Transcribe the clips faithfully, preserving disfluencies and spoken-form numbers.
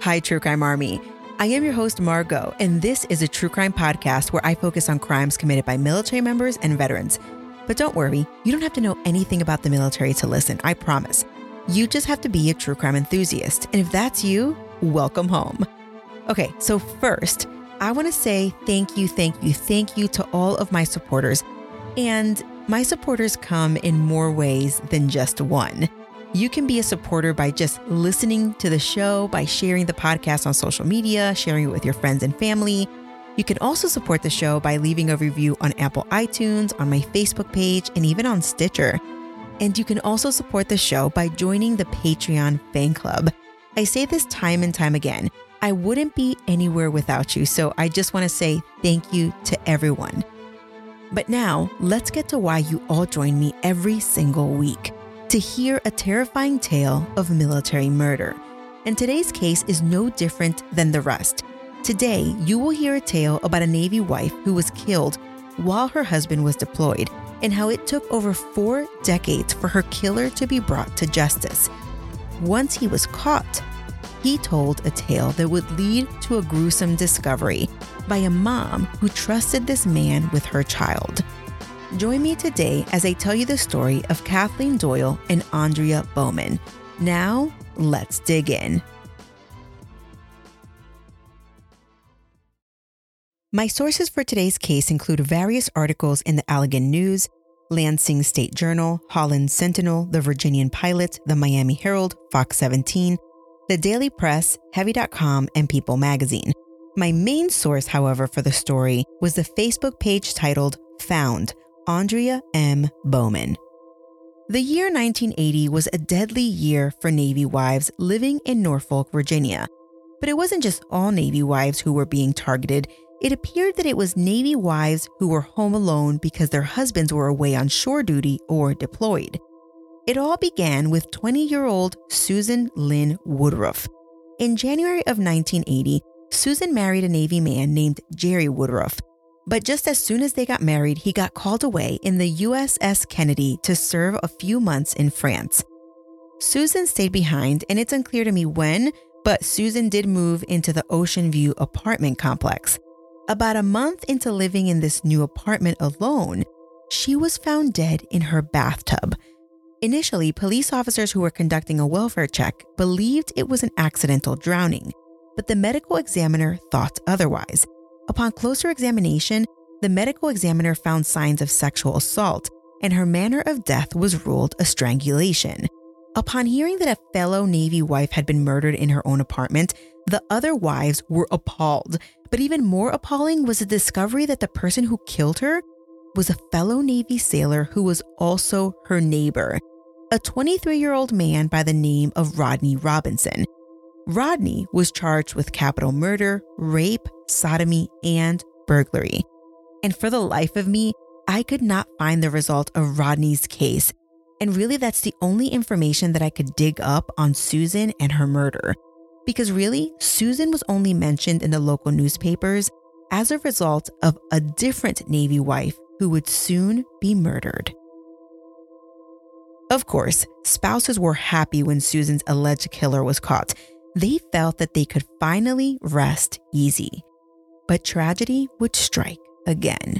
Hi, True Crime Army. I am your host, Margot, and this is a true crime podcast where I focus on crimes committed by military members and veterans. But don't worry, you don't have to know anything about the military to listen, I promise. You just have to be a true crime enthusiast. And if that's you, welcome home. Okay, so first, I want to say thank you, thank you, thank you to all of my supporters. And my supporters come in more ways than just one. You can be a supporter by just listening to the show, by sharing the podcast on social media, sharing it with your friends and family. You can also support the show by leaving a review on Apple iTunes, on my Facebook page, and even on Stitcher. And you can also support the show by joining the Patreon fan club. I say this time and time again, I wouldn't be anywhere without you. So I just want to say thank you to everyone. But now let's get to why you all join me every single week to hear a terrifying tale of military murder. And today's case is no different than the rest. Today, you will hear a tale about a Navy wife who was killed while her husband was deployed and how it took over four decades for her killer to be brought to justice. Once he was caught, he told a tale that would lead to a gruesome discovery by a mom who trusted this man with her child. Join me today as I tell you the story of Kathleen Doyle and Andrea Bowman. Now, let's dig in. My sources for today's case include various articles in the Allegan News, Lansing State Journal, Holland Sentinel, the Virginian Pilot, the Miami Herald, Fox seventeen, the Daily Press, Heavy dot com, and People Magazine. My main source, however, for the story was the Facebook page titled Found, Andrea M. Bowman. The year nineteen eighty was a deadly year for Navy wives living in Norfolk, Virginia. But it wasn't just all Navy wives who were being targeted. It appeared that it was Navy wives who were home alone because their husbands were away on shore duty or deployed. It all began with twenty-year-old Susan Lynn Woodruff. In January of nineteen eighty, Susan married a Navy man named Jerry Woodruff. But just as soon as they got married, he got called away in the U S S Kennedy to serve a few months in France. Susan stayed behind, and it's unclear to me when, but Susan did move into the Ocean View apartment complex. About a month into living in this new apartment alone, she was found dead in her bathtub. Initially, police officers who were conducting a welfare check believed it was an accidental drowning, but the medical examiner thought otherwise. Upon closer examination, the medical examiner found signs of sexual assault, and her manner of death was ruled a strangulation. Upon hearing that a fellow Navy wife had been murdered in her own apartment, the other wives were appalled. But even more appalling was the discovery that the person who killed her was a fellow Navy sailor who was also her neighbor, a twenty-three-year-old man by the name of Rodney Robinson. Rodney was charged with capital murder, rape, sodomy, and burglary. And for the life of me, I could not find the result of Rodney's case. And really, that's the only information that I could dig up on Susan and her murder. Because really, Susan was only mentioned in the local newspapers as a result of a different Navy wife who would soon be murdered. Of course, spouses were happy when Susan's alleged killer was caught. They felt that they could finally rest easy. But tragedy would strike again.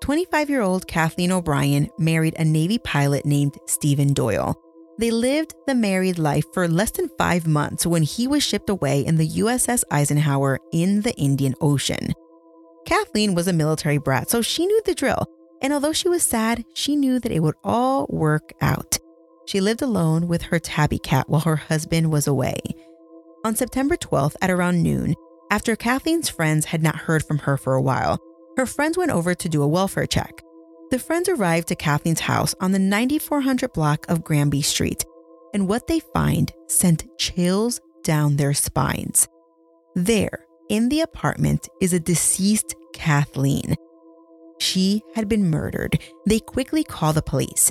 twenty-five-year-old Kathleen O'Brien married a Navy pilot named Stephen Doyle. They lived the married life for less than five months when he was shipped away in the U S S Eisenhower in the Indian Ocean. Kathleen was a military brat, so she knew the drill. And although she was sad, she knew that it would all work out. She lived alone with her tabby cat while her husband was away. On September twelfth at around noon, after Kathleen's friends had not heard from her for a while, her friends went over to do a welfare check. The friends arrived to Kathleen's house on the ninety-four hundred block of Granby Street, and what they find sent chills down their spines. There, in the apartment, is a deceased Kathleen. She had been murdered. They quickly call the police.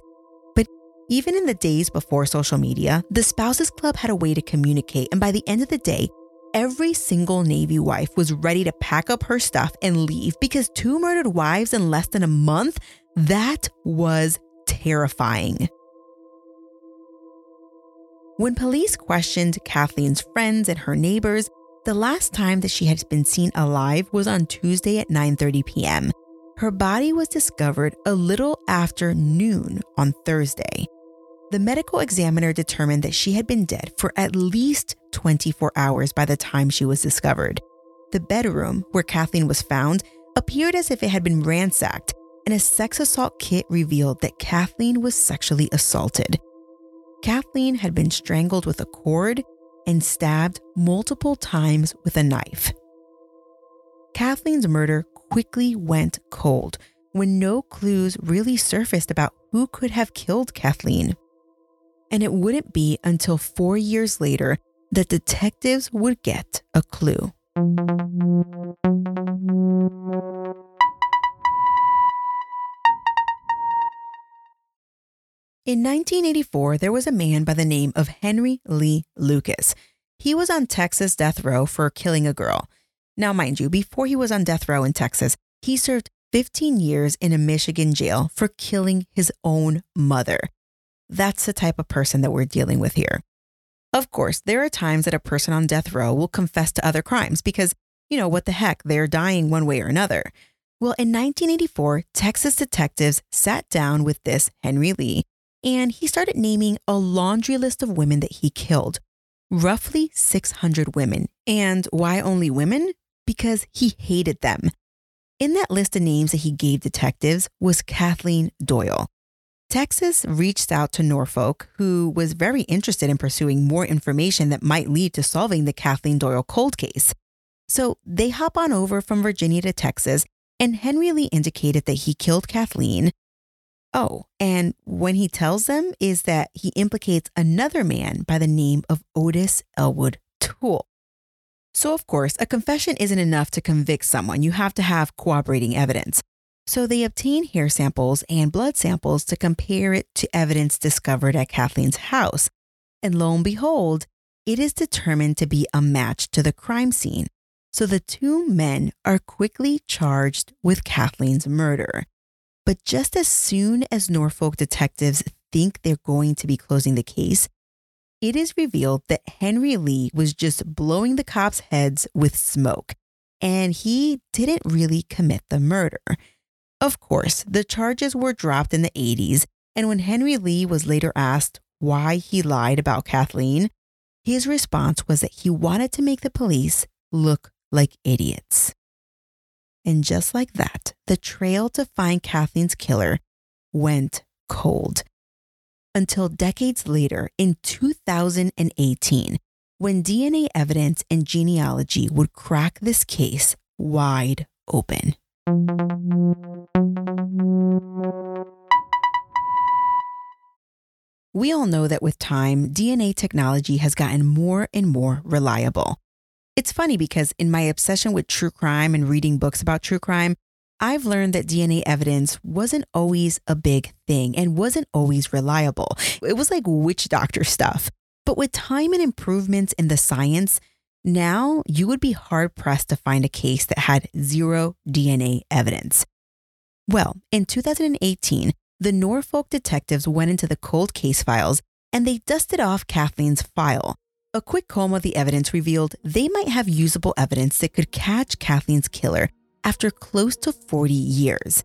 But even in the days before social media, the Spouses Club had a way to communicate, and by the end of the day, every single Navy wife was ready to pack up her stuff and leave, because two murdered wives in less than a month, that was terrifying. When police questioned Kathleen's friends and her neighbors, the last time that she had been seen alive was on Tuesday at nine thirty p.m. Her body was discovered a little after noon on Thursday. The medical examiner determined that she had been dead for at least twenty-four hours by the time she was discovered. The bedroom where Kathleen was found appeared as if it had been ransacked, and a sex assault kit revealed that Kathleen was sexually assaulted. Kathleen had been strangled with a cord and stabbed multiple times with a knife. Kathleen's murder quickly went cold when no clues really surfaced about who could have killed Kathleen. And it wouldn't be until four years later that detectives would get a clue. In nineteen eighty-four, there was a man by the name of Henry Lee Lucas. He was on Texas death row for killing a girl. Now, mind you, before he was on death row in Texas, he served fifteen years in a Michigan jail for killing his own mother. That's the type of person that we're dealing with here. Of course, there are times that a person on death row will confess to other crimes because, you know, what the heck, they're dying one way or another. Well, in nineteen eighty-four, Texas detectives sat down with this Henry Lee, and he started naming a laundry list of women that he killed. Roughly six hundred women. And why only women? Because he hated them. In that list of names that he gave detectives was Kathleen Doyle. Texas reached out to Norfolk, who was very interested in pursuing more information that might lead to solving the Kathleen Doyle cold case. So they hop on over from Virginia to Texas, and Henry Lee indicated that he killed Kathleen. Oh, and when he tells them is that he implicates another man by the name of Otis Elwood Toole. So, of course, a confession isn't enough to convict someone. You have to have corroborating evidence. So they obtain hair samples and blood samples to compare it to evidence discovered at Kathleen's house. And lo and behold, it is determined to be a match to the crime scene. So the two men are quickly charged with Kathleen's murder. But just as soon as Norfolk detectives think they're going to be closing the case, it is revealed that Henry Lee was just blowing the cops' heads with smoke, and he didn't really commit the murder. Of course, the charges were dropped in the eighties, and when Henry Lee was later asked why he lied about Kathleen, his response was that he wanted to make the police look like idiots. And just like that, the trail to find Kathleen's killer went cold. Until decades later, in two thousand eighteen, when D N A evidence and genealogy would crack this case wide open. We all know that with time, D N A technology has gotten more and more reliable. It's funny because in my obsession with true crime and reading books about true crime, I've learned that D N A evidence wasn't always a big thing and wasn't always reliable. It was like witch doctor stuff. But with time and improvements in the science, now, you would be hard-pressed to find a case that had zero D N A evidence. Well, in two thousand eighteen, the Norfolk detectives went into the cold case files and they dusted off Kathleen's file. A quick comb of the evidence revealed they might have usable evidence that could catch Kathleen's killer after close to forty years.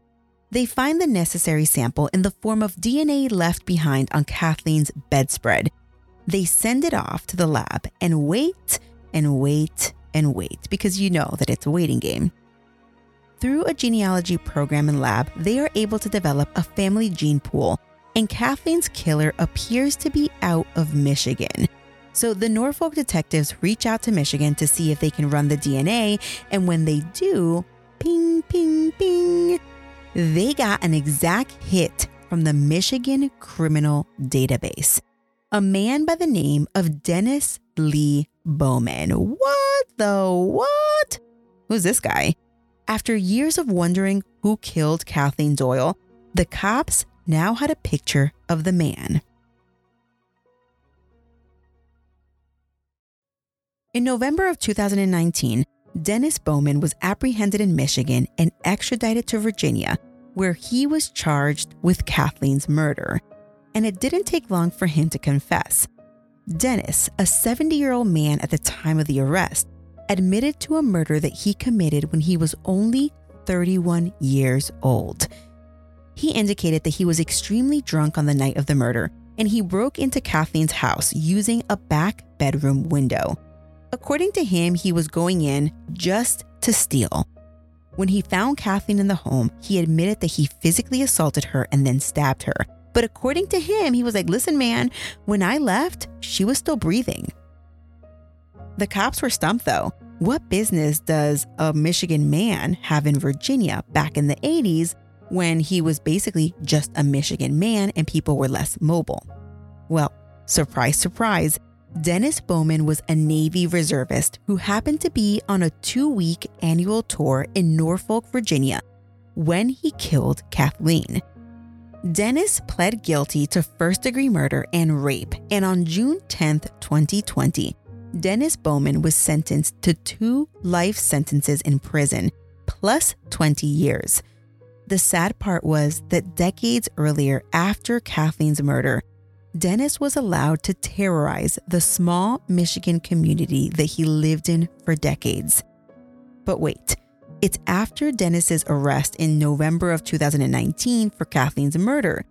They find the necessary sample in the form of D N A left behind on Kathleen's bedspread. They send it off to the lab and wait and wait and wait, because you know that it's a waiting game. Through a genealogy program and lab, they are able to develop a family gene pool, and Kathleen's killer appears to be out of Michigan. So the Norfolk detectives reach out to Michigan to see if they can run the D N A, and when they do, ping, ping, ping, they got an exact hit from the Michigan Criminal Database. A man by the name of Dennis Lee Bowman. What the what? Who's this guy? After years of wondering who killed Kathleen Doyle, the cops now had a picture of the man. In November of two thousand nineteen, Dennis Bowman was apprehended in Michigan and extradited to Virginia, where he was charged with Kathleen's murder. And it didn't take long for him to confess. Dennis, a seventy-year-old man at the time of the arrest, admitted to a murder that he committed when he was only thirty-one years old. He indicated that he was extremely drunk on the night of the murder, and he broke into Kathleen's house using a back bedroom window. According to him, he was going in just to steal. When he found Kathleen in the home, he admitted that he physically assaulted her and then stabbed her. But according to him, he was like, listen, man, when I left, she was still breathing. The cops were stumped, though. What business does a Michigan man have in Virginia back in the eighties when he was basically just a Michigan man and people were less mobile? Well, surprise, surprise, Dennis Bowman was a Navy reservist who happened to be on a two-week annual tour in Norfolk, Virginia, when he killed Kathleen. Dennis pled guilty to first-degree murder and rape, and on June tenth, twenty twenty, Dennis Bowman was sentenced to two life sentences in prison, plus twenty years. The sad part was that decades earlier, after Kathleen's murder, Dennis was allowed to terrorize the small Michigan community that he lived in for decades. But wait, it's after Dennis's arrest in November of two thousand nineteen for Kathleen's murder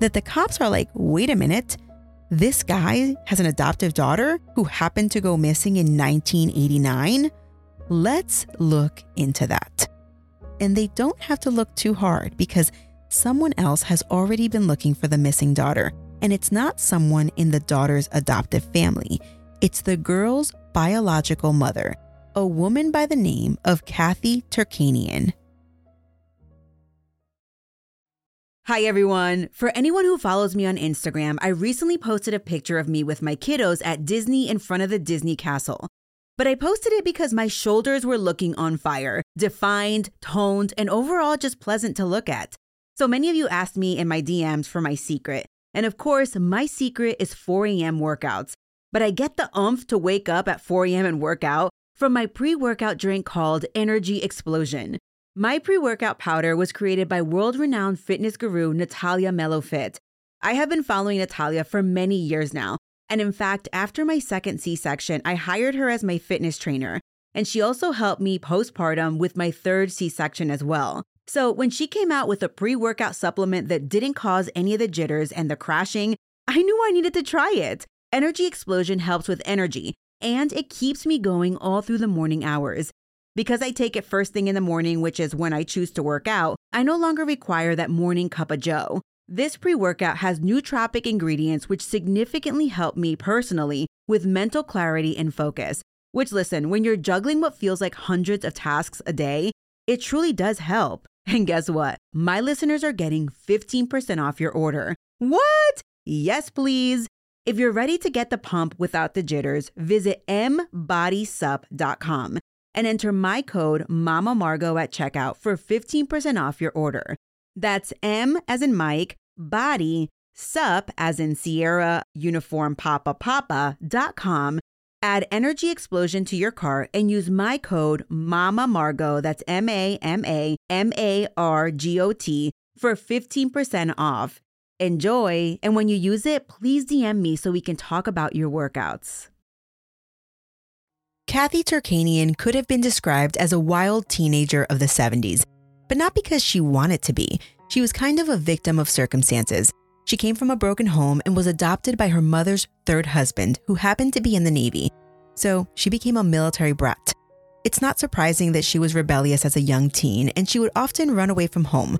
that the cops are like, wait a minute, this guy has an adoptive daughter who happened to go missing in nineteen eighty-nine? Let's look into that. And they don't have to look too hard because someone else has already been looking for the missing daughter. And it's not someone in the daughter's adoptive family. It's the girl's biological mother, a woman by the name of Kathy Turkanian. Hi, everyone. For anyone who follows me on Instagram, I recently posted a picture of me with my kiddos at Disney in front of the Disney castle. But I posted it because my shoulders were looking on fire, defined, toned, and overall just pleasant to look at. So many of you asked me in my D Ms for my secret. And of course, my secret is four a.m. workouts. But I get the oomph to wake up at four a.m. and work out from my pre-workout drink called Energy Explosion. My pre-workout powder was created by world-renowned fitness guru Natalia Mello Fit. I have been following Natalia for many years now. And in fact, after my second C-section, I hired her as my fitness trainer. And she also helped me postpartum with my third C-section as well. So when she came out with a pre-workout supplement that didn't cause any of the jitters and the crashing, I knew I needed to try it. Energy Explosion helps with energy, and it keeps me going all through the morning hours. Because I take it first thing in the morning, which is when I choose to work out, I no longer require that morning cup of joe. This pre-workout has nootropic ingredients which significantly help me personally with mental clarity and focus. Which, listen, when you're juggling what feels like hundreds of tasks a day, it truly does help. And guess what? My listeners are getting fifteen percent off your order. What? Yes, please. If you're ready to get the pump without the jitters, visit m body sup dot com and enter my code MamaMargot at checkout for fifteen percent off your order. That's M as in Mike, body, sup as in Sierra, uniform papa papa.com. Add Energy Explosion to your cart and use my code MamaMargot, that's M A M A M A R G O T, for fifteen percent off. Enjoy, and when you use it, please D M me so we can talk about your workouts. Kathy Turkanian could have been described as a wild teenager of the seventies, but not because she wanted to be. She was kind of a victim of circumstances. She came from a broken home and was adopted by her mother's third husband, who happened to be in the Navy. So she became a military brat. It's not surprising that she was rebellious as a young teen, and she would often run away from home.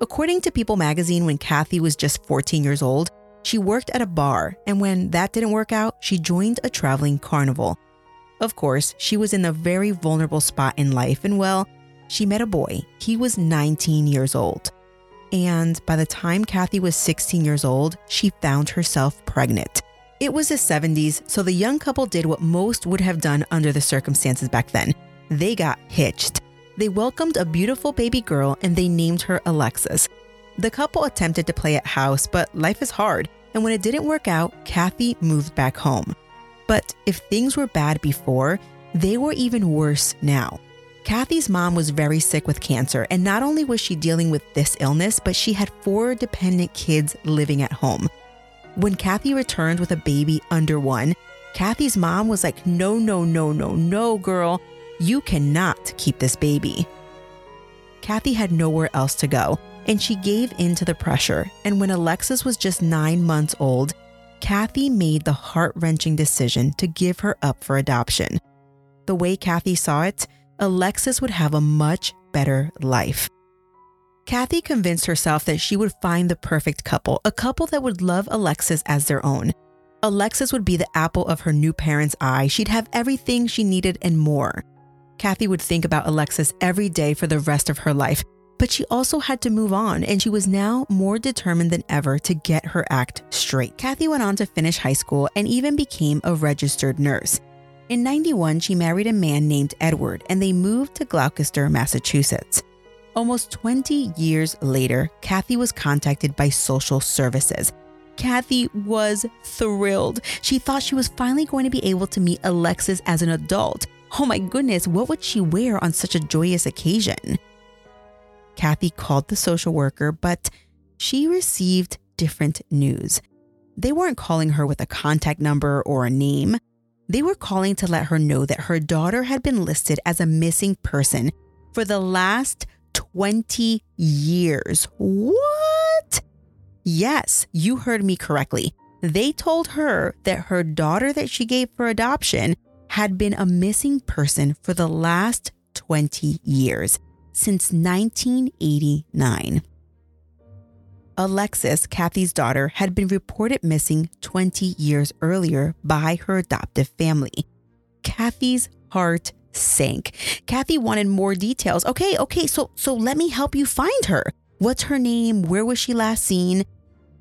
According to People Magazine, when Kathy was just fourteen years old, she worked at a bar, and when that didn't work out, she joined a traveling carnival. Of course, she was in a very vulnerable spot in life, and well, she met a boy. He was nineteen years old. And by the time Kathy was sixteen years old, she found herself pregnant. It was the seventies, so the young couple did what most would have done under the circumstances back then. They got hitched. They welcomed a beautiful baby girl and they named her Alexis. The couple attempted to play at house, but life is hard. And when it didn't work out, Kathy moved back home. But if things were bad before, they were even worse now. Kathy's mom was very sick with cancer, and not only was she dealing with this illness, but she had four dependent kids living at home. When Kathy returned with a baby under one, Kathy's mom was like, no, no, no, no, no, girl, you cannot keep this baby. Kathy had nowhere else to go, and she gave in to the pressure. And when Alexis was just nine months old, Kathy made the heart-wrenching decision to give her up for adoption. The way Kathy saw it, Alexis would have a much better life. Kathy convinced herself that she would find the perfect couple, a couple that would love Alexis as their own. Alexis would be the apple of her new parents' eye. She'd have everything she needed and more. Kathy would think about Alexis every day for the rest of her life, but she also had to move on, and she was now more determined than ever to get her act straight. Kathy went on to finish high school and even became a registered nurse. In ninety-one, she married a man named Edward, and they moved to Gloucester, Massachusetts. Almost twenty years later, Kathy was contacted by social services. Kathy was thrilled. She thought she was finally going to be able to meet Alexis as an adult. Oh my goodness, what would she wear on such a joyous occasion? Kathy called the social worker, but she received different news. They weren't calling her with a contact number or a name. They were calling to let her know that her daughter had been listed as a missing person for the last twenty years. What? Yes, you heard me correctly. They told her that her daughter that she gave for adoption had been a missing person for the last twenty years, since nineteen eighty-nine. Alexis, Kathy's daughter, had been reported missing twenty years earlier by her adoptive family. Kathy's heart sank. Kathy wanted more details. Okay, okay, so so let me help you find her. What's her name? Where was she last seen?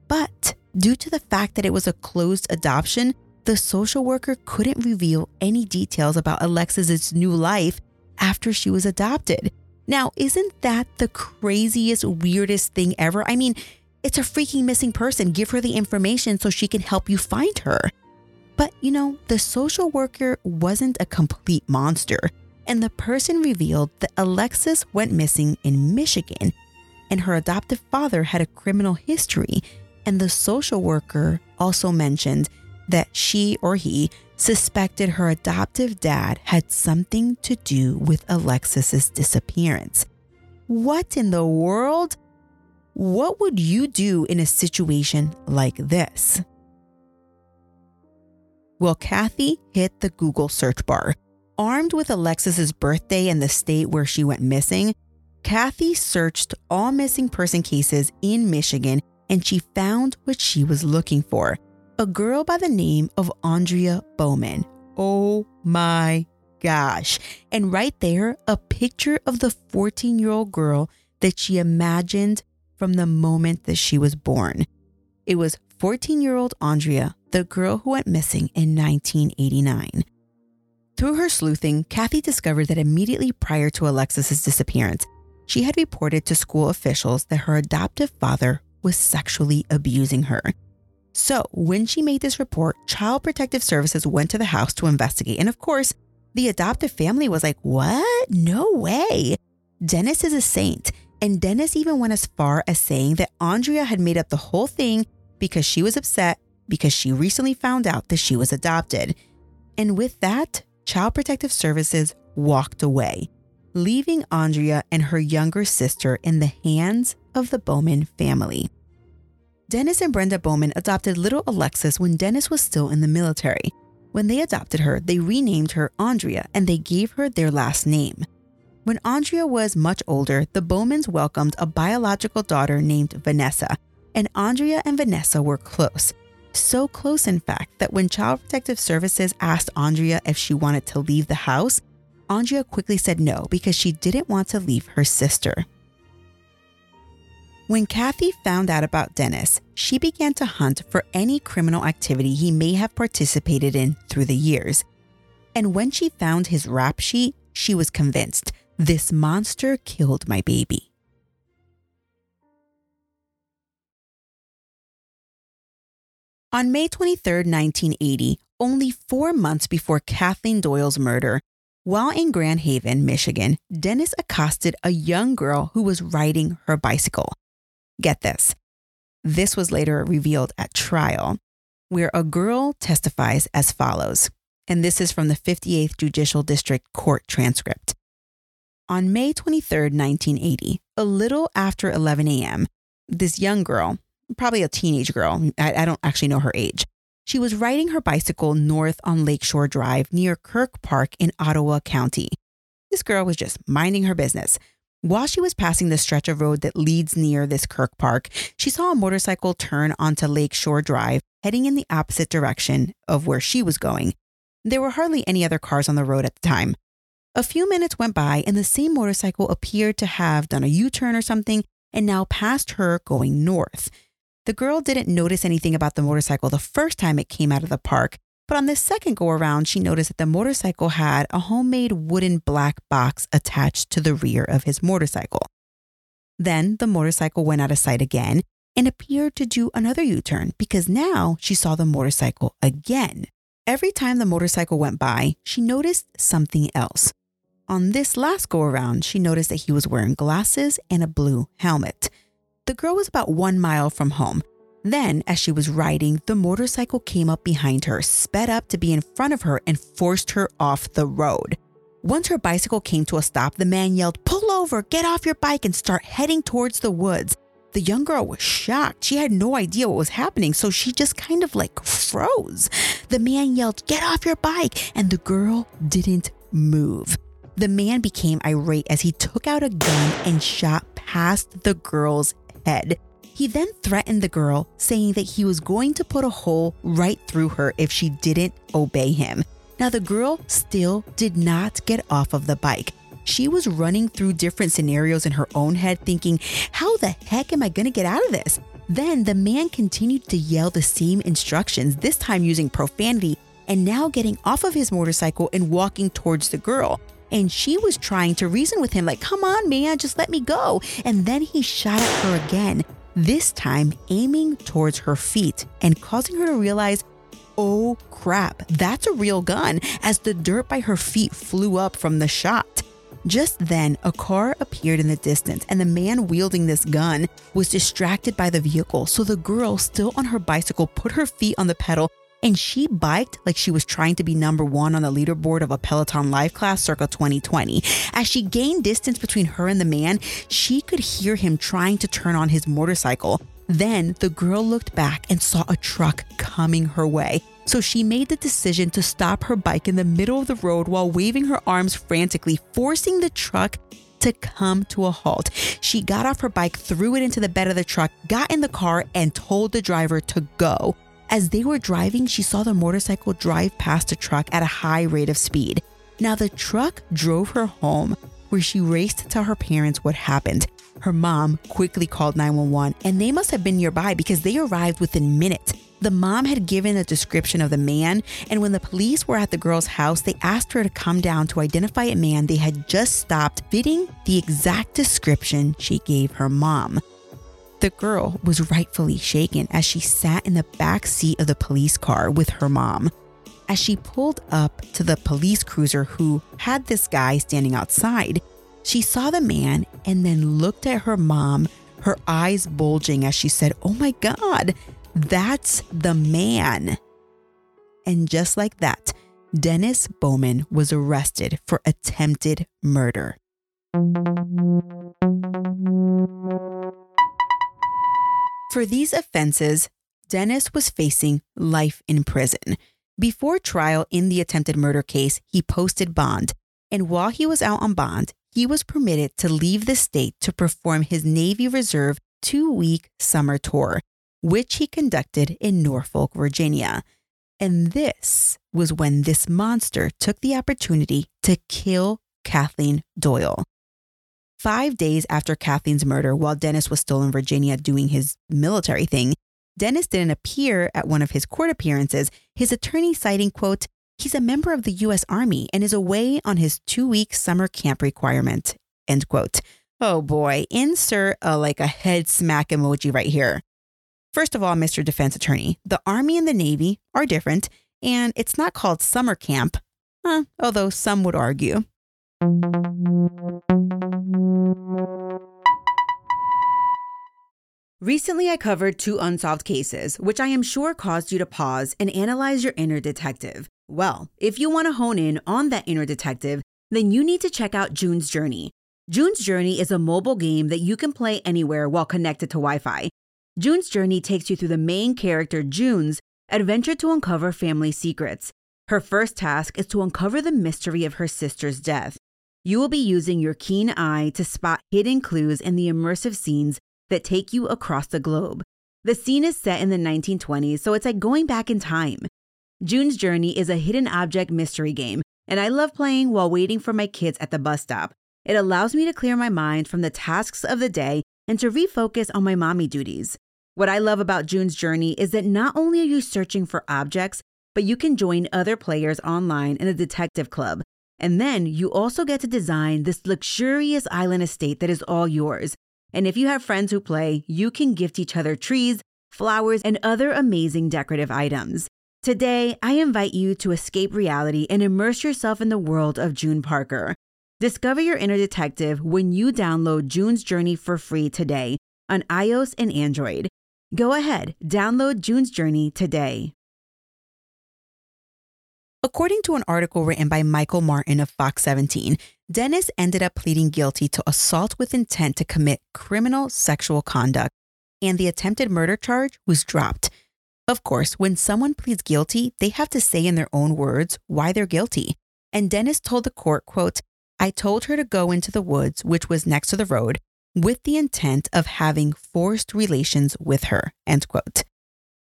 But due to the fact that it was a closed adoption, the social worker couldn't reveal any details about Alexis's new life after she was adopted. Now, isn't that the craziest, weirdest thing ever? I mean, it's a freaking missing person. Give her the information so she can help you find her. But, you know, the social worker wasn't a complete monster. And the person revealed that Alexis went missing in Michigan. And her adoptive father had a criminal history. And the social worker also mentioned that she or he suspected her adoptive dad had something to do with Alexis's disappearance. What in the world? What would you do in a situation like this? Well, Kathy hit the Google search bar. Armed with Alexis's birthday and the state where she went missing, Kathy searched all missing person cases in Michigan, and she found what she was looking for: a girl by the name of Andrea Bowman. Oh my gosh. And right there, a picture of the fourteen-year-old girl that she imagined from the moment that she was born. It was fourteen-year-old Andrea, the girl who went missing in nineteen eighty-nine. Through her sleuthing, Kathy discovered that immediately prior to Alexis's disappearance, she had reported to school officials that her adoptive father was sexually abusing her. So when she made this report, Child Protective Services went to the house to investigate. And of course, the adoptive family was like, what? No way. Dennis is a saint. And Dennis even went as far as saying that Andrea had made up the whole thing because she was upset because she recently found out that she was adopted. And with that, Child Protective Services walked away, leaving Andrea and her younger sister in the hands of the Bowman family. Dennis and Brenda Bowman adopted little Alexis when Dennis was still in the military. When they adopted her, they renamed her Andrea and they gave her their last name. When Andrea was much older, the Bowmans welcomed a biological daughter named Vanessa, and Andrea and Vanessa were close. So close, in fact, that when Child Protective Services asked Andrea if she wanted to leave the house, Andrea quickly said no because she didn't want to leave her sister. When Kathy found out about Dennis, she began to hunt for any criminal activity he may have participated in through the years. And when she found his rap sheet, she was convinced, this monster killed my baby. On May twenty-third, nineteen eighty, only four months before Kathleen Doyle's murder, while in Grand Haven, Michigan, Dennis accosted a young girl who was riding her bicycle. Get this. This was later revealed at trial, where a girl testifies as follows. And this is from the fifty-eighth Judicial District Court transcript. On May twenty-third, nineteen eighty, a little after eleven a.m., this young girl, probably a teenage girl, I, I don't actually know her age, she was riding her bicycle north on Lakeshore Drive near Kirk Park in Ottawa County. This girl was just minding her business. While she was passing the stretch of road that leads near this Kirk Park, she saw a motorcycle turn onto Lakeshore Drive, heading in the opposite direction of where she was going. There were hardly any other cars on the road at the time. A few minutes went by and the same motorcycle appeared to have done a U-turn or something and now passed her going north. The girl didn't notice anything about the motorcycle the first time it came out of the park, but on the second go-around, she noticed that the motorcycle had a homemade wooden black box attached to the rear of his motorcycle. Then the motorcycle went out of sight again and appeared to do another U-turn because now she saw the motorcycle again. Every time the motorcycle went by, she noticed something else. On this last go-around, she noticed that he was wearing glasses and a blue helmet. The girl was about one mile from home. Then, as she was riding, the motorcycle came up behind her, sped up to be in front of her, and forced her off the road. Once her bicycle came to a stop, the man yelled, "Pull over, get off your bike, and start heading towards the woods." The young girl was shocked. She had no idea what was happening, so she just kind of like froze. The man yelled, "Get off your bike," and the girl didn't move. The man became irate as he took out a gun and shot past the girl's head. He then threatened the girl, saying that he was going to put a hole right through her if she didn't obey him. Now, the girl still did not get off of the bike. She was running through different scenarios in her own head thinking, how the heck am I going to get out of this? Then the man continued to yell the same instructions, this time using profanity and now getting off of his motorcycle and walking towards the girl. And she was trying to reason with him like, come on, man, just let me go. And then he shot at her again, this time aiming towards her feet and causing her to realize, oh, crap, that's a real gun, as the dirt by her feet flew up from the shot. Just then, a car appeared in the distance and the man wielding this gun was distracted by the vehicle. So the girl, still on her bicycle, put her feet on the pedal and she biked like she was trying to be number one on the leaderboard of a Peloton Live class circa twenty twenty. As she gained distance between her and the man, she could hear him trying to turn on his motorcycle. Then the girl looked back and saw a truck coming her way. So she made the decision to stop her bike in the middle of the road while waving her arms frantically, forcing the truck to come to a halt. She got off her bike, threw it into the bed of the truck, got in the car, and told the driver to go. As they were driving, she saw the motorcycle drive past the truck at a high rate of speed. Now, the truck drove her home, where she raced to tell her parents what happened. Her mom quickly called nine one one, and they must have been nearby because they arrived within minutes. The mom had given a description of the man, and when the police were at the girl's house, they asked her to come down to identify a man they had just stopped, fitting the exact description she gave her mom. The girl was rightfully shaken as she sat in the back seat of the police car with her mom. As she pulled up to the police cruiser who had this guy standing outside, she saw the man and then looked at her mom, her eyes bulging as she said, "Oh my God, that's the man." And just like that, Dennis Bowman was arrested for attempted murder. For these offenses, Dennis was facing life in prison. Before trial in the attempted murder case, he posted bond. And while he was out on bond, he was permitted to leave the state to perform his Navy Reserve two-week summer tour, which he conducted in Norfolk, Virginia. And this was when this monster took the opportunity to kill Kathleen Doyle. Five days after Kathleen's murder, while Dennis was still in Virginia doing his military thing, Dennis didn't appear at one of his court appearances, his attorney citing, quote, he's a member of the U S Army and is away on his two-week summer camp requirement, end quote. Oh boy, insert a, like a head smack emoji right here. First of all, Mister Defense Attorney, the Army and the Navy are different, and it's not called summer camp, huh, although some would argue. Recently, I covered two unsolved cases, which I am sure caused you to pause and analyze your inner detective. Well, if you want to hone in on that inner detective, then you need to check out June's Journey. June's Journey is a mobile game that you can play anywhere while connected to Wi-Fi. June's Journey takes you through the main character, June's, adventure to uncover family secrets. Her first task is to uncover the mystery of her sister's death. You will be using your keen eye to spot hidden clues in the immersive scenes that take you across the globe. The scene is set in the nineteen twenties, so it's like going back in time. June's Journey is a hidden object mystery game, and I love playing while waiting for my kids at the bus stop. It allows me to clear my mind from the tasks of the day and to refocus on my mommy duties. What I love about June's Journey is that not only are you searching for objects, but you can join other players online in a detective club. And then you also get to design this luxurious island estate that is all yours. And if you have friends who play, you can gift each other trees, flowers, and other amazing decorative items. Today, I invite you to escape reality and immerse yourself in the world of June Parker. Discover your inner detective when you download June's Journey for free today on iOS and Android. Go ahead, download June's Journey today. According to an article written by Michael Martin of Fox seventeen, Dennis ended up pleading guilty to assault with intent to commit criminal sexual conduct, and the attempted murder charge was dropped. Of course, when someone pleads guilty, they have to say in their own words why they're guilty. And Dennis told the court, quote, I told her to go into the woods, which was next to the road, with the intent of having forced relations with her, end quote.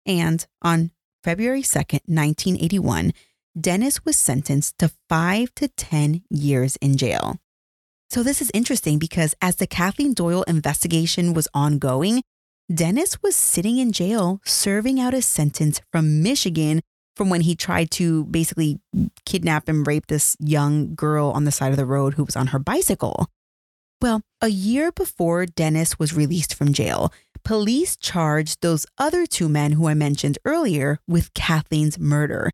And on February second, nineteen eighty-one, Dennis was sentenced to five to ten years in jail. So this is interesting because as the Kathleen Doyle investigation was ongoing, Dennis was sitting in jail serving out a sentence from Michigan from when he tried to basically kidnap and rape this young girl on the side of the road who was on her bicycle. Well, a year before Dennis was released from jail, police charged those other two men who I mentioned earlier with Kathleen's murder.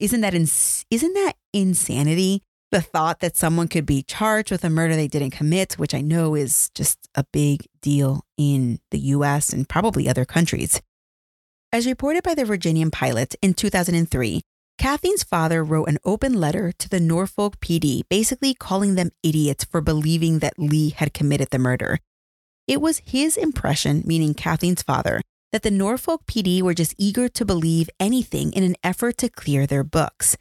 Isn't that ins- isn't that insanity? The thought that someone could be charged with a murder they didn't commit, which I know is just a big deal in the U S and probably other countries. As reported by the Virginian Pilot in two thousand three, Kathleen's father wrote an open letter to the Norfolk P D, basically calling them idiots for believing that Lee had committed the murder. It was his impression, meaning Kathleen's father, that the Norfolk P D were just eager to believe anything in an effort to clear their books.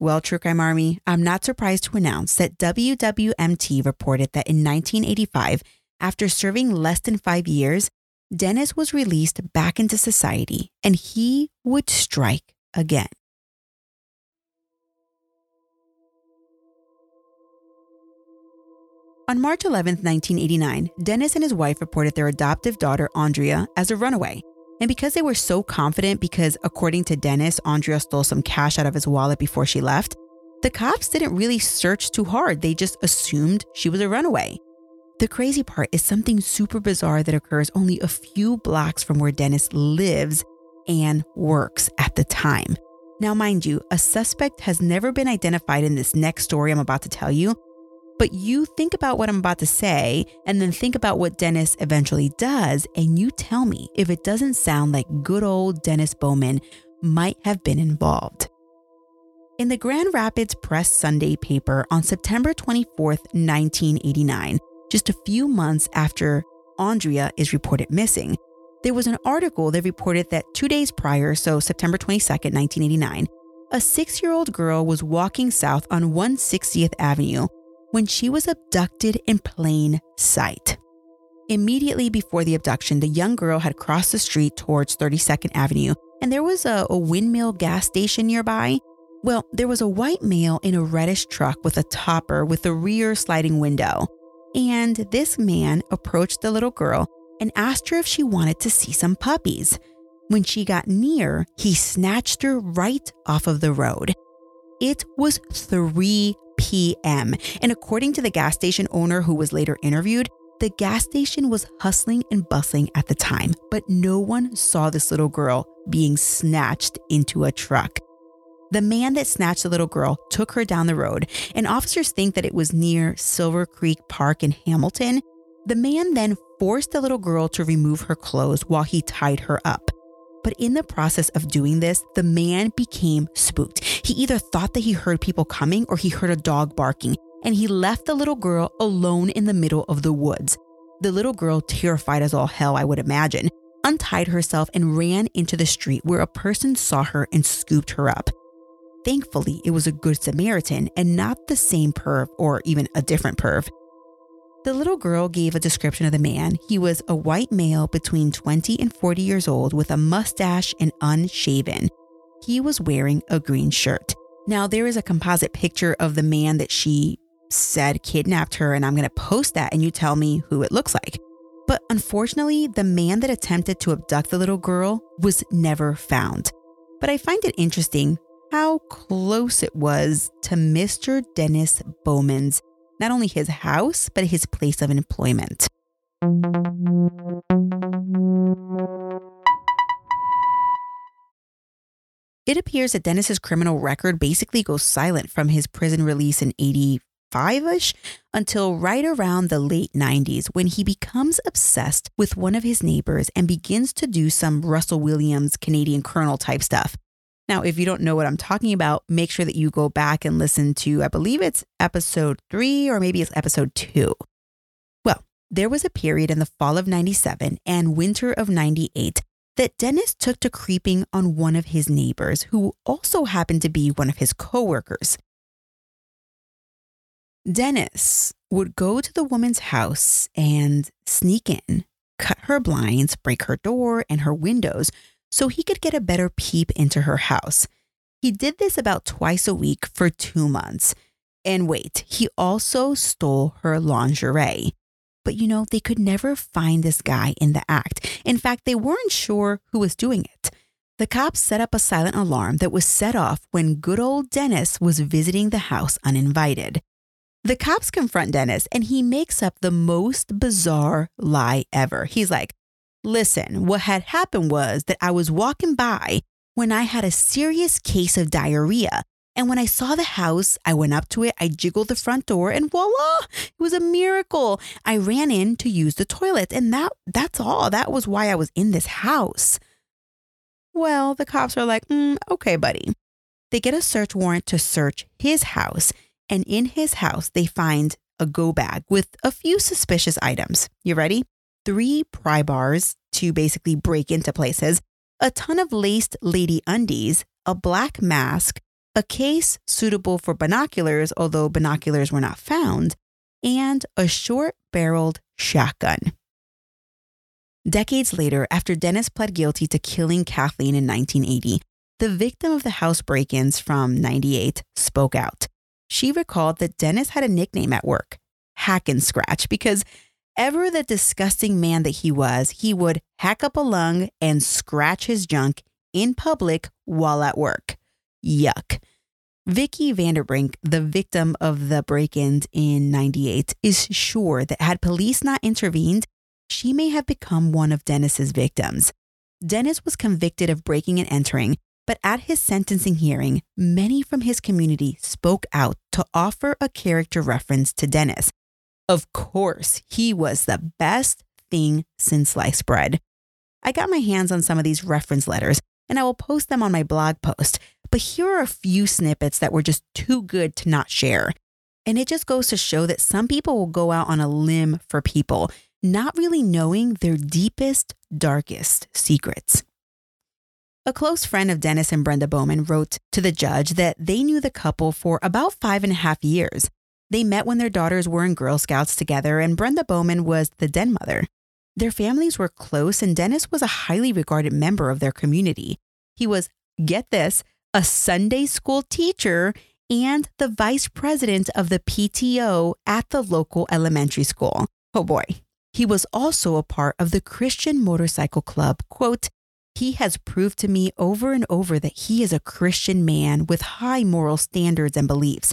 Well, True Crime Army, I'm not surprised to announce that W W M T reported that in nineteen eighty-five, after serving less than five years, Dennis was released back into society and he would strike again. On March eleventh, nineteen eighty-nine, Dennis and his wife reported their adoptive daughter, Andrea, as a runaway. And because they were so confident because, according to Dennis, Andrea stole some cash out of his wallet before she left, the cops didn't really search too hard. They just assumed she was a runaway. The crazy part is something super bizarre that occurs only a few blocks from where Dennis lives and works at the time. Now, mind you, a suspect has never been identified in this next story I'm about to tell you, but you think about what I'm about to say and then think about what Dennis eventually does, and you tell me if it doesn't sound like good old Dennis Bowman might have been involved. In the Grand Rapids Press Sunday paper on September twenty-fourth, nineteen eighty-nine, just a few months after Andrea is reported missing, there was an article that reported that two days prior, so September twenty-second, nineteen eighty-nine, a six-year-old girl was walking south on one hundred sixtieth Avenue when she was abducted in plain sight. Immediately before the abduction, the young girl had crossed the street towards thirty-second Avenue, and there was a, a Windmill gas station nearby. Well, there was a white male in a reddish truck with a topper with a rear sliding window. And this man approached the little girl and asked her if she wanted to see some puppies. When she got near, he snatched her right off of the road. It was three p.m. and according to the gas station owner who was later interviewed, the gas station was hustling and bustling at the time, but no one saw this little girl being snatched into a truck. The man that snatched the little girl took her down the road, and officers think that it was near Silver Creek Park in Hamilton. The man then forced the little girl to remove her clothes while he tied her up. But in the process of doing this, the man became spooked. He either thought that he heard people coming or he heard a dog barking, and he left the little girl alone in the middle of the woods. The little girl, terrified as all hell, I would imagine, untied herself and ran into the street where a person saw her and scooped her up. Thankfully, it was a good Samaritan and not the same perv or even a different perv. The little girl gave a description of the man. He was a white male between twenty and forty years old with a mustache and unshaven. He was wearing a green shirt. Now, there is a composite picture of the man that she said kidnapped her, and I'm going to post that and you tell me who it looks like. But unfortunately, the man that attempted to abduct the little girl was never found. But I find it interesting how close it was to Mister Dennis Bowman's, not only his house, but his place of employment. It appears that Dennis's criminal record basically goes silent from his prison release in eighty-five-ish until right around the late nineties, when he becomes obsessed with one of his neighbors and begins to do some Russell Williams, Canadian Colonel type stuff. Now, if you don't know what I'm talking about, make sure that you go back and listen to, I believe it's episode three or maybe it's episode two. Well, there was a period in the fall of ninety-seven and winter of ninety-eight that Dennis took to creeping on one of his neighbors who also happened to be one of his coworkers. Dennis would go to the woman's house and sneak in, cut her blinds, break her door and her windows, so he could get a better peep into her house. He did this about twice a week for two months. And wait, he also stole her lingerie. But you know, they could never find this guy in the act. In fact, they weren't sure who was doing it. The cops set up a silent alarm that was set off when good old Dennis was visiting the house uninvited. The cops confront Dennis and he makes up the most bizarre lie ever. He's like, "Listen, what had happened was that I was walking by when I had a serious case of diarrhea. And when I saw the house, I went up to it, I jiggled the front door, and voila, it was a miracle. I ran in to use the toilet, and that that's all. That was why I was in this house." Well, the cops are like, mm, okay, buddy. They get a search warrant to search his house. And in his house, they find a go bag with a few suspicious items. You ready? Three pry bars to basically break into places, a ton of laced lady undies, a black mask, a case suitable for binoculars, although binoculars were not found, and a short-barreled shotgun. Decades later, after Dennis pled guilty to killing Kathleen in nineteen eighty, the victim of the house break-ins from ninety-eight spoke out. She recalled that Dennis had a nickname at work, Hack and Scratch, because ever the disgusting man that he was, he would hack up a lung and scratch his junk in public while at work. Yuck. Vicky Vanderbrink, the victim of the break-ins in ninety-eight, is sure that had police not intervened, she may have become one of Dennis's victims. Dennis was convicted of breaking and entering, but at his sentencing hearing, many from his community spoke out to offer a character reference to Dennis. Of course, he was the best thing since sliced bread. I got my hands on some of these reference letters, and I will post them on my blog post. But here are a few snippets that were just too good to not share. And it just goes to show that some people will go out on a limb for people, not really knowing their deepest, darkest secrets. A close friend of Dennis and Brenda Bowman wrote to the judge that they knew the couple for about five and a half years. They met when their daughters were in Girl Scouts together, and Brenda Bowman was the den mother. Their families were close, and Dennis was a highly regarded member of their community. He was, get this, a Sunday school teacher, and the vice president of the P T O at the local elementary school. Oh boy. He was also a part of the Christian Motorcycle Club. Quote, "He has proved to me over and over that he is a Christian man with high moral standards and beliefs.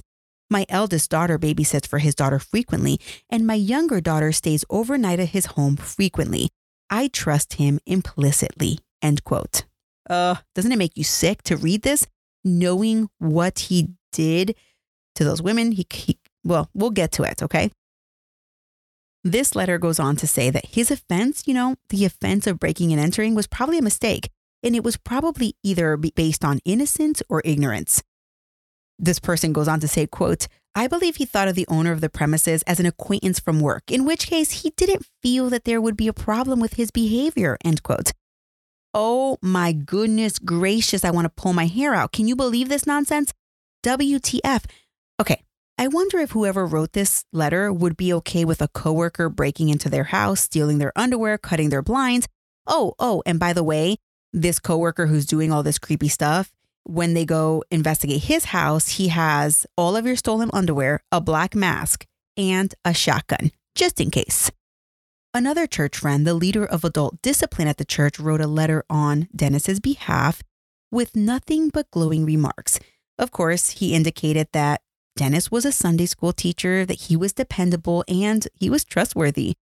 My eldest daughter babysits for his daughter frequently, and my younger daughter stays overnight at his home frequently. I trust him implicitly." End quote. Uh, doesn't it make you sick to read this? Knowing what he did to those women, he, he well, we'll get to it, okay? This letter goes on to say that his offense, you know, the offense of breaking and entering, was probably a mistake, and it was probably either based on innocence or ignorance. This person goes on to say, quote, "I believe he thought of the owner of the premises as an acquaintance from work, in which case he didn't feel that there would be a problem with his behavior," end quote. Oh my goodness gracious, I want to pull my hair out. Can you believe this nonsense? W T F. Okay, I wonder if whoever wrote this letter would be okay with a coworker breaking into their house, stealing their underwear, cutting their blinds. Oh, oh, and by the way, this coworker who's doing all this creepy stuff, when they go investigate his house, he has all of your stolen underwear, a black mask, and a shotgun, just in case. Another church friend, the leader of adult discipline at the church, wrote a letter on Dennis's behalf with nothing but glowing remarks. Of course, he indicated that Dennis was a Sunday school teacher, that he was dependable, and he was trustworthy.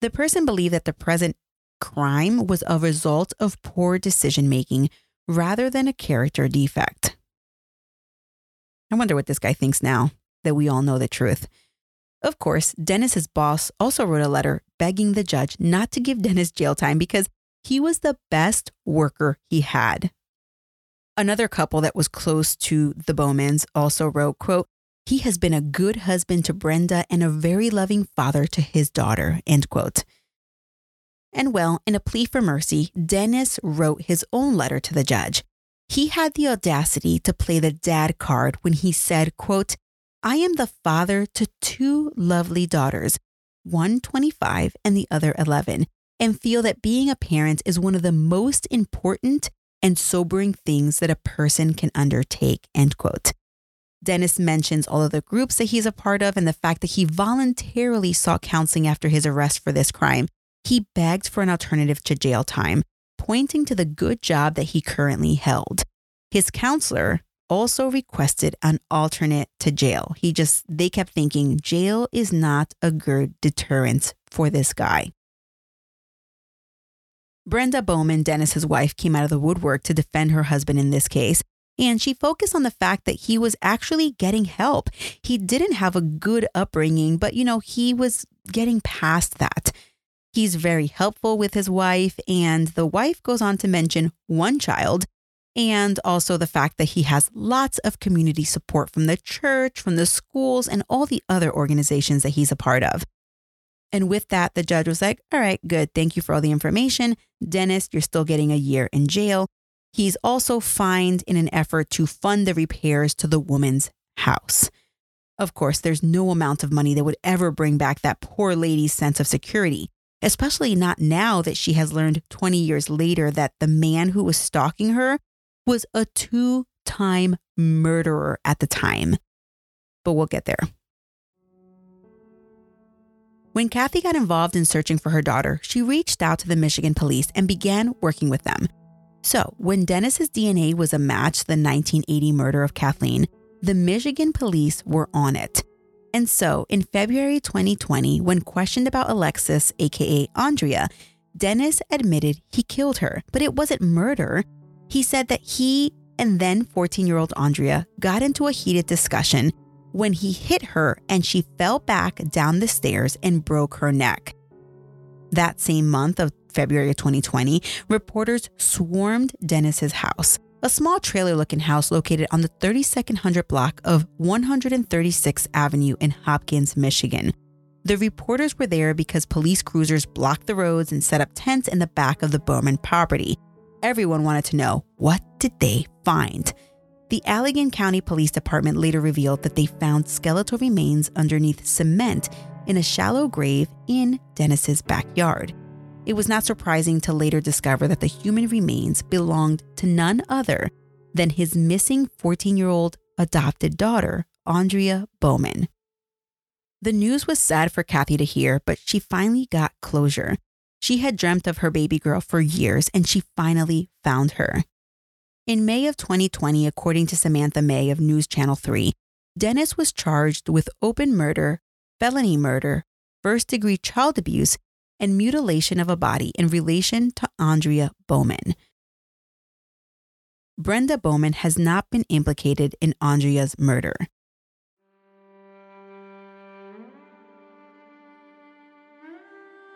The person believed that the present crime was a result of poor decision-making rather than a character defect. I wonder what this guy thinks now that we all know the truth. Of course, Dennis's boss also wrote a letter begging the judge not to give Dennis jail time because he was the best worker he had. Another couple that was close to the Bowmans also wrote, quote, "He has been a good husband to Brenda and a very loving father to his daughter," end quote. And well, in a plea for mercy, Dennis wrote his own letter to the judge. He had the audacity to play the dad card when he said, quote, "I am the father to two lovely daughters, one twenty-five and the other eleven, and feel that being a parent is one of the most important and sobering things that a person can undertake," end quote. Dennis mentions all of the groups that he's a part of and the fact that he voluntarily sought counseling after his arrest for this crime. He begged for an alternative to jail time, pointing to the good job that he currently held. His counselor also requested an alternate to jail. He just, they kept thinking jail is not a good deterrent for this guy. Brenda Bowman, Dennis's wife, came out of the woodwork to defend her husband in this case, and she focused on the fact that he was actually getting help. He didn't have a good upbringing, but you know, he was getting past that. He's very helpful with his wife, and the wife goes on to mention one child, and also the fact that he has lots of community support from the church, from the schools, and all the other organizations that he's a part of. And with that, the judge was like, all right, good. Thank you for all the information. Dennis, you're still getting a year in jail. He's also fined in an effort to fund the repairs to the woman's house. Of course, there's no amount of money that would ever bring back that poor lady's sense of security, especially not now that she has learned twenty years later that the man who was stalking her was a two-time murderer at the time. But we'll get there. When Kathy got involved in searching for her daughter, she reached out to the Michigan police and began working with them. So when Dennis's D N A was a match to the nineteen eighty murder of Kathleen, the Michigan police were on it. And so in February twenty twenty, when questioned about Alexis, aka Andrea, Dennis admitted he killed her, but it wasn't murder. He said that he and then fourteen-year-old Andrea got into a heated discussion when he hit her and she fell back down the stairs and broke her neck. That same month of February twenty twenty, reporters swarmed Dennis's house, a small trailer-looking house located on the thirty-second hundred block of one thirty-sixth Avenue in Hopkins, Michigan. The reporters were there because police cruisers blocked the roads and set up tents in the back of the Bowman property. Everyone wanted to know, what did they find? The Allegan County Police Department later revealed that they found skeletal remains underneath cement in a shallow grave in Dennis's backyard. It was not surprising to later discover that the human remains belonged to none other than his missing fourteen-year-old adopted daughter, Andrea Bowman. The news was sad for Kathy to hear, but she finally got closure. She had dreamt of her baby girl for years, and she finally found her. In May of twenty twenty, according to Samantha May of News Channel three, Dennis was charged with open murder, felony murder, first-degree child abuse, and mutilation of a body in relation to Andrea Bowman. Brenda Bowman has not been implicated in Andrea's murder.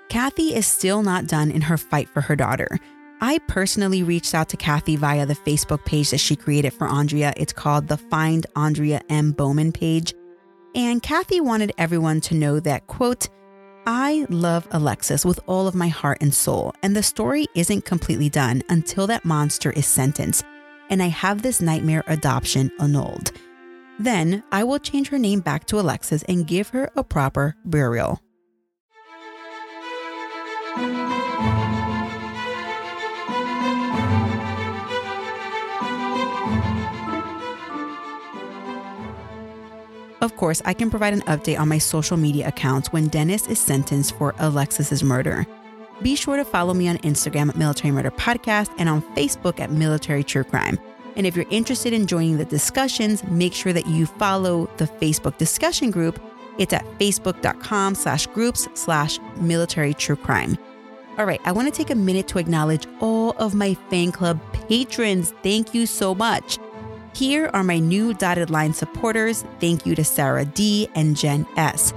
Kathy is still not done in her fight for her daughter. I personally reached out to Kathy via the Facebook page that she created for Andrea. It's called the Find Andrea M. Bowman page. And Kathy wanted everyone to know that, quote, I love Alexis with all of my heart and soul, and the story isn't completely done until that monster is sentenced, and I have this nightmare adoption annulled. Then I will change her name back to Alexis and give her a proper burial. Of course, I can provide an update on my social media accounts when Dennis is sentenced for Alexis's murder. Be sure to follow me on Instagram at Military Murder Podcast and on Facebook at Military True Crime. And if you're interested in joining the discussions, make sure that you follow the Facebook discussion group. It's at facebook.com slash groups slash military true crime. All right, I want to take a minute to acknowledge all of my fan club patrons. Thank you so much. Here are my new dotted line supporters. Thank you to Sarah D. and Jen S.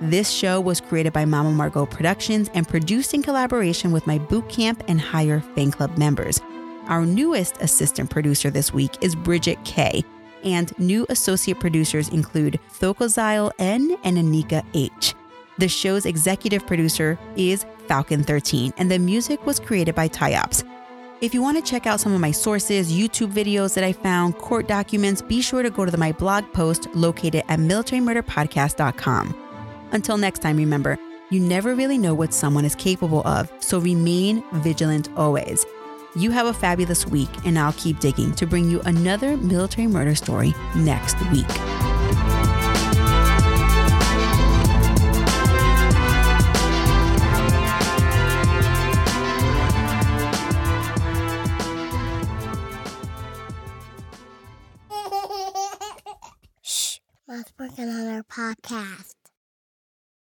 This show was created by Mama Margot Productions and produced in collaboration with my boot camp and higher fan club members. Our newest assistant producer this week is Bridget K. And new associate producers include Thokozile N. and Anika H. The show's executive producer is Falcon thirteen, and the music was created by Tyops. If you want to check out some of my sources, YouTube videos that I found, court documents, be sure to go to the, my blog post located at military murder podcast dot com. Until next time, remember, you never really know what someone is capable of, so remain vigilant always. You have a fabulous week, and I'll keep digging to bring you another military murder story next week. Podcast.